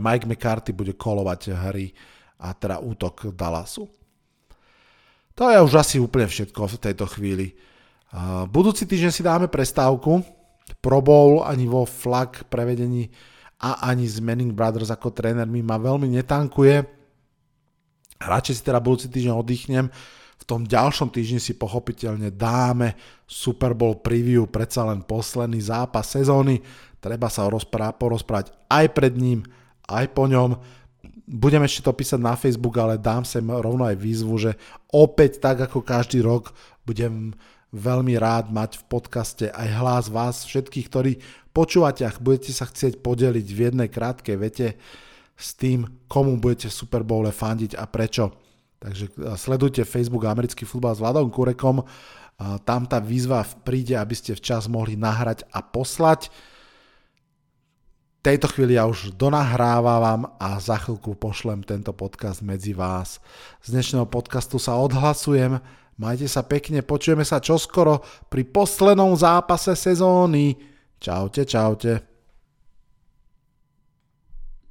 Mike McCarthy bude kolovať hry a teda útok Dallasu. To je už asi úplne všetko v tejto chvíli. Budúci týždeň si dáme prestávku, Pro Bowl ani vo flag prevedení a ani z Manning Brothers ako tréner mi ma veľmi netankuje. Radšej si teda budúci týždeň oddychnem, v tom ďalšom týždni si pochopiteľne dáme Super Bowl preview, predsa len posledný zápas sezóny, treba sa porozprávať aj pred ním, aj po ňom. Budem ešte to písať na Facebook, ale dám sem rovno aj výzvu, že opäť tak ako každý rok budem veľmi rád mať v podcaste aj hlas vás všetkých, ktorí počúvate a budete sa chcieť podeliť v jednej krátkej vete s tým, komu budete v Super Bowle fandiť a prečo. Takže sledujte Facebook Americký futbal s Vladom Kurekom, tam tá výzva príde, aby ste včas mohli nahrať a poslať. V tejto chvíli ja už donahrávam a za chvíľku pošlem tento podcast medzi vás. Z dnešného podcastu sa odhlasujem. Majte sa pekne, počujeme sa čoskoro pri poslednom zápase sezóny. Čaute, čaute.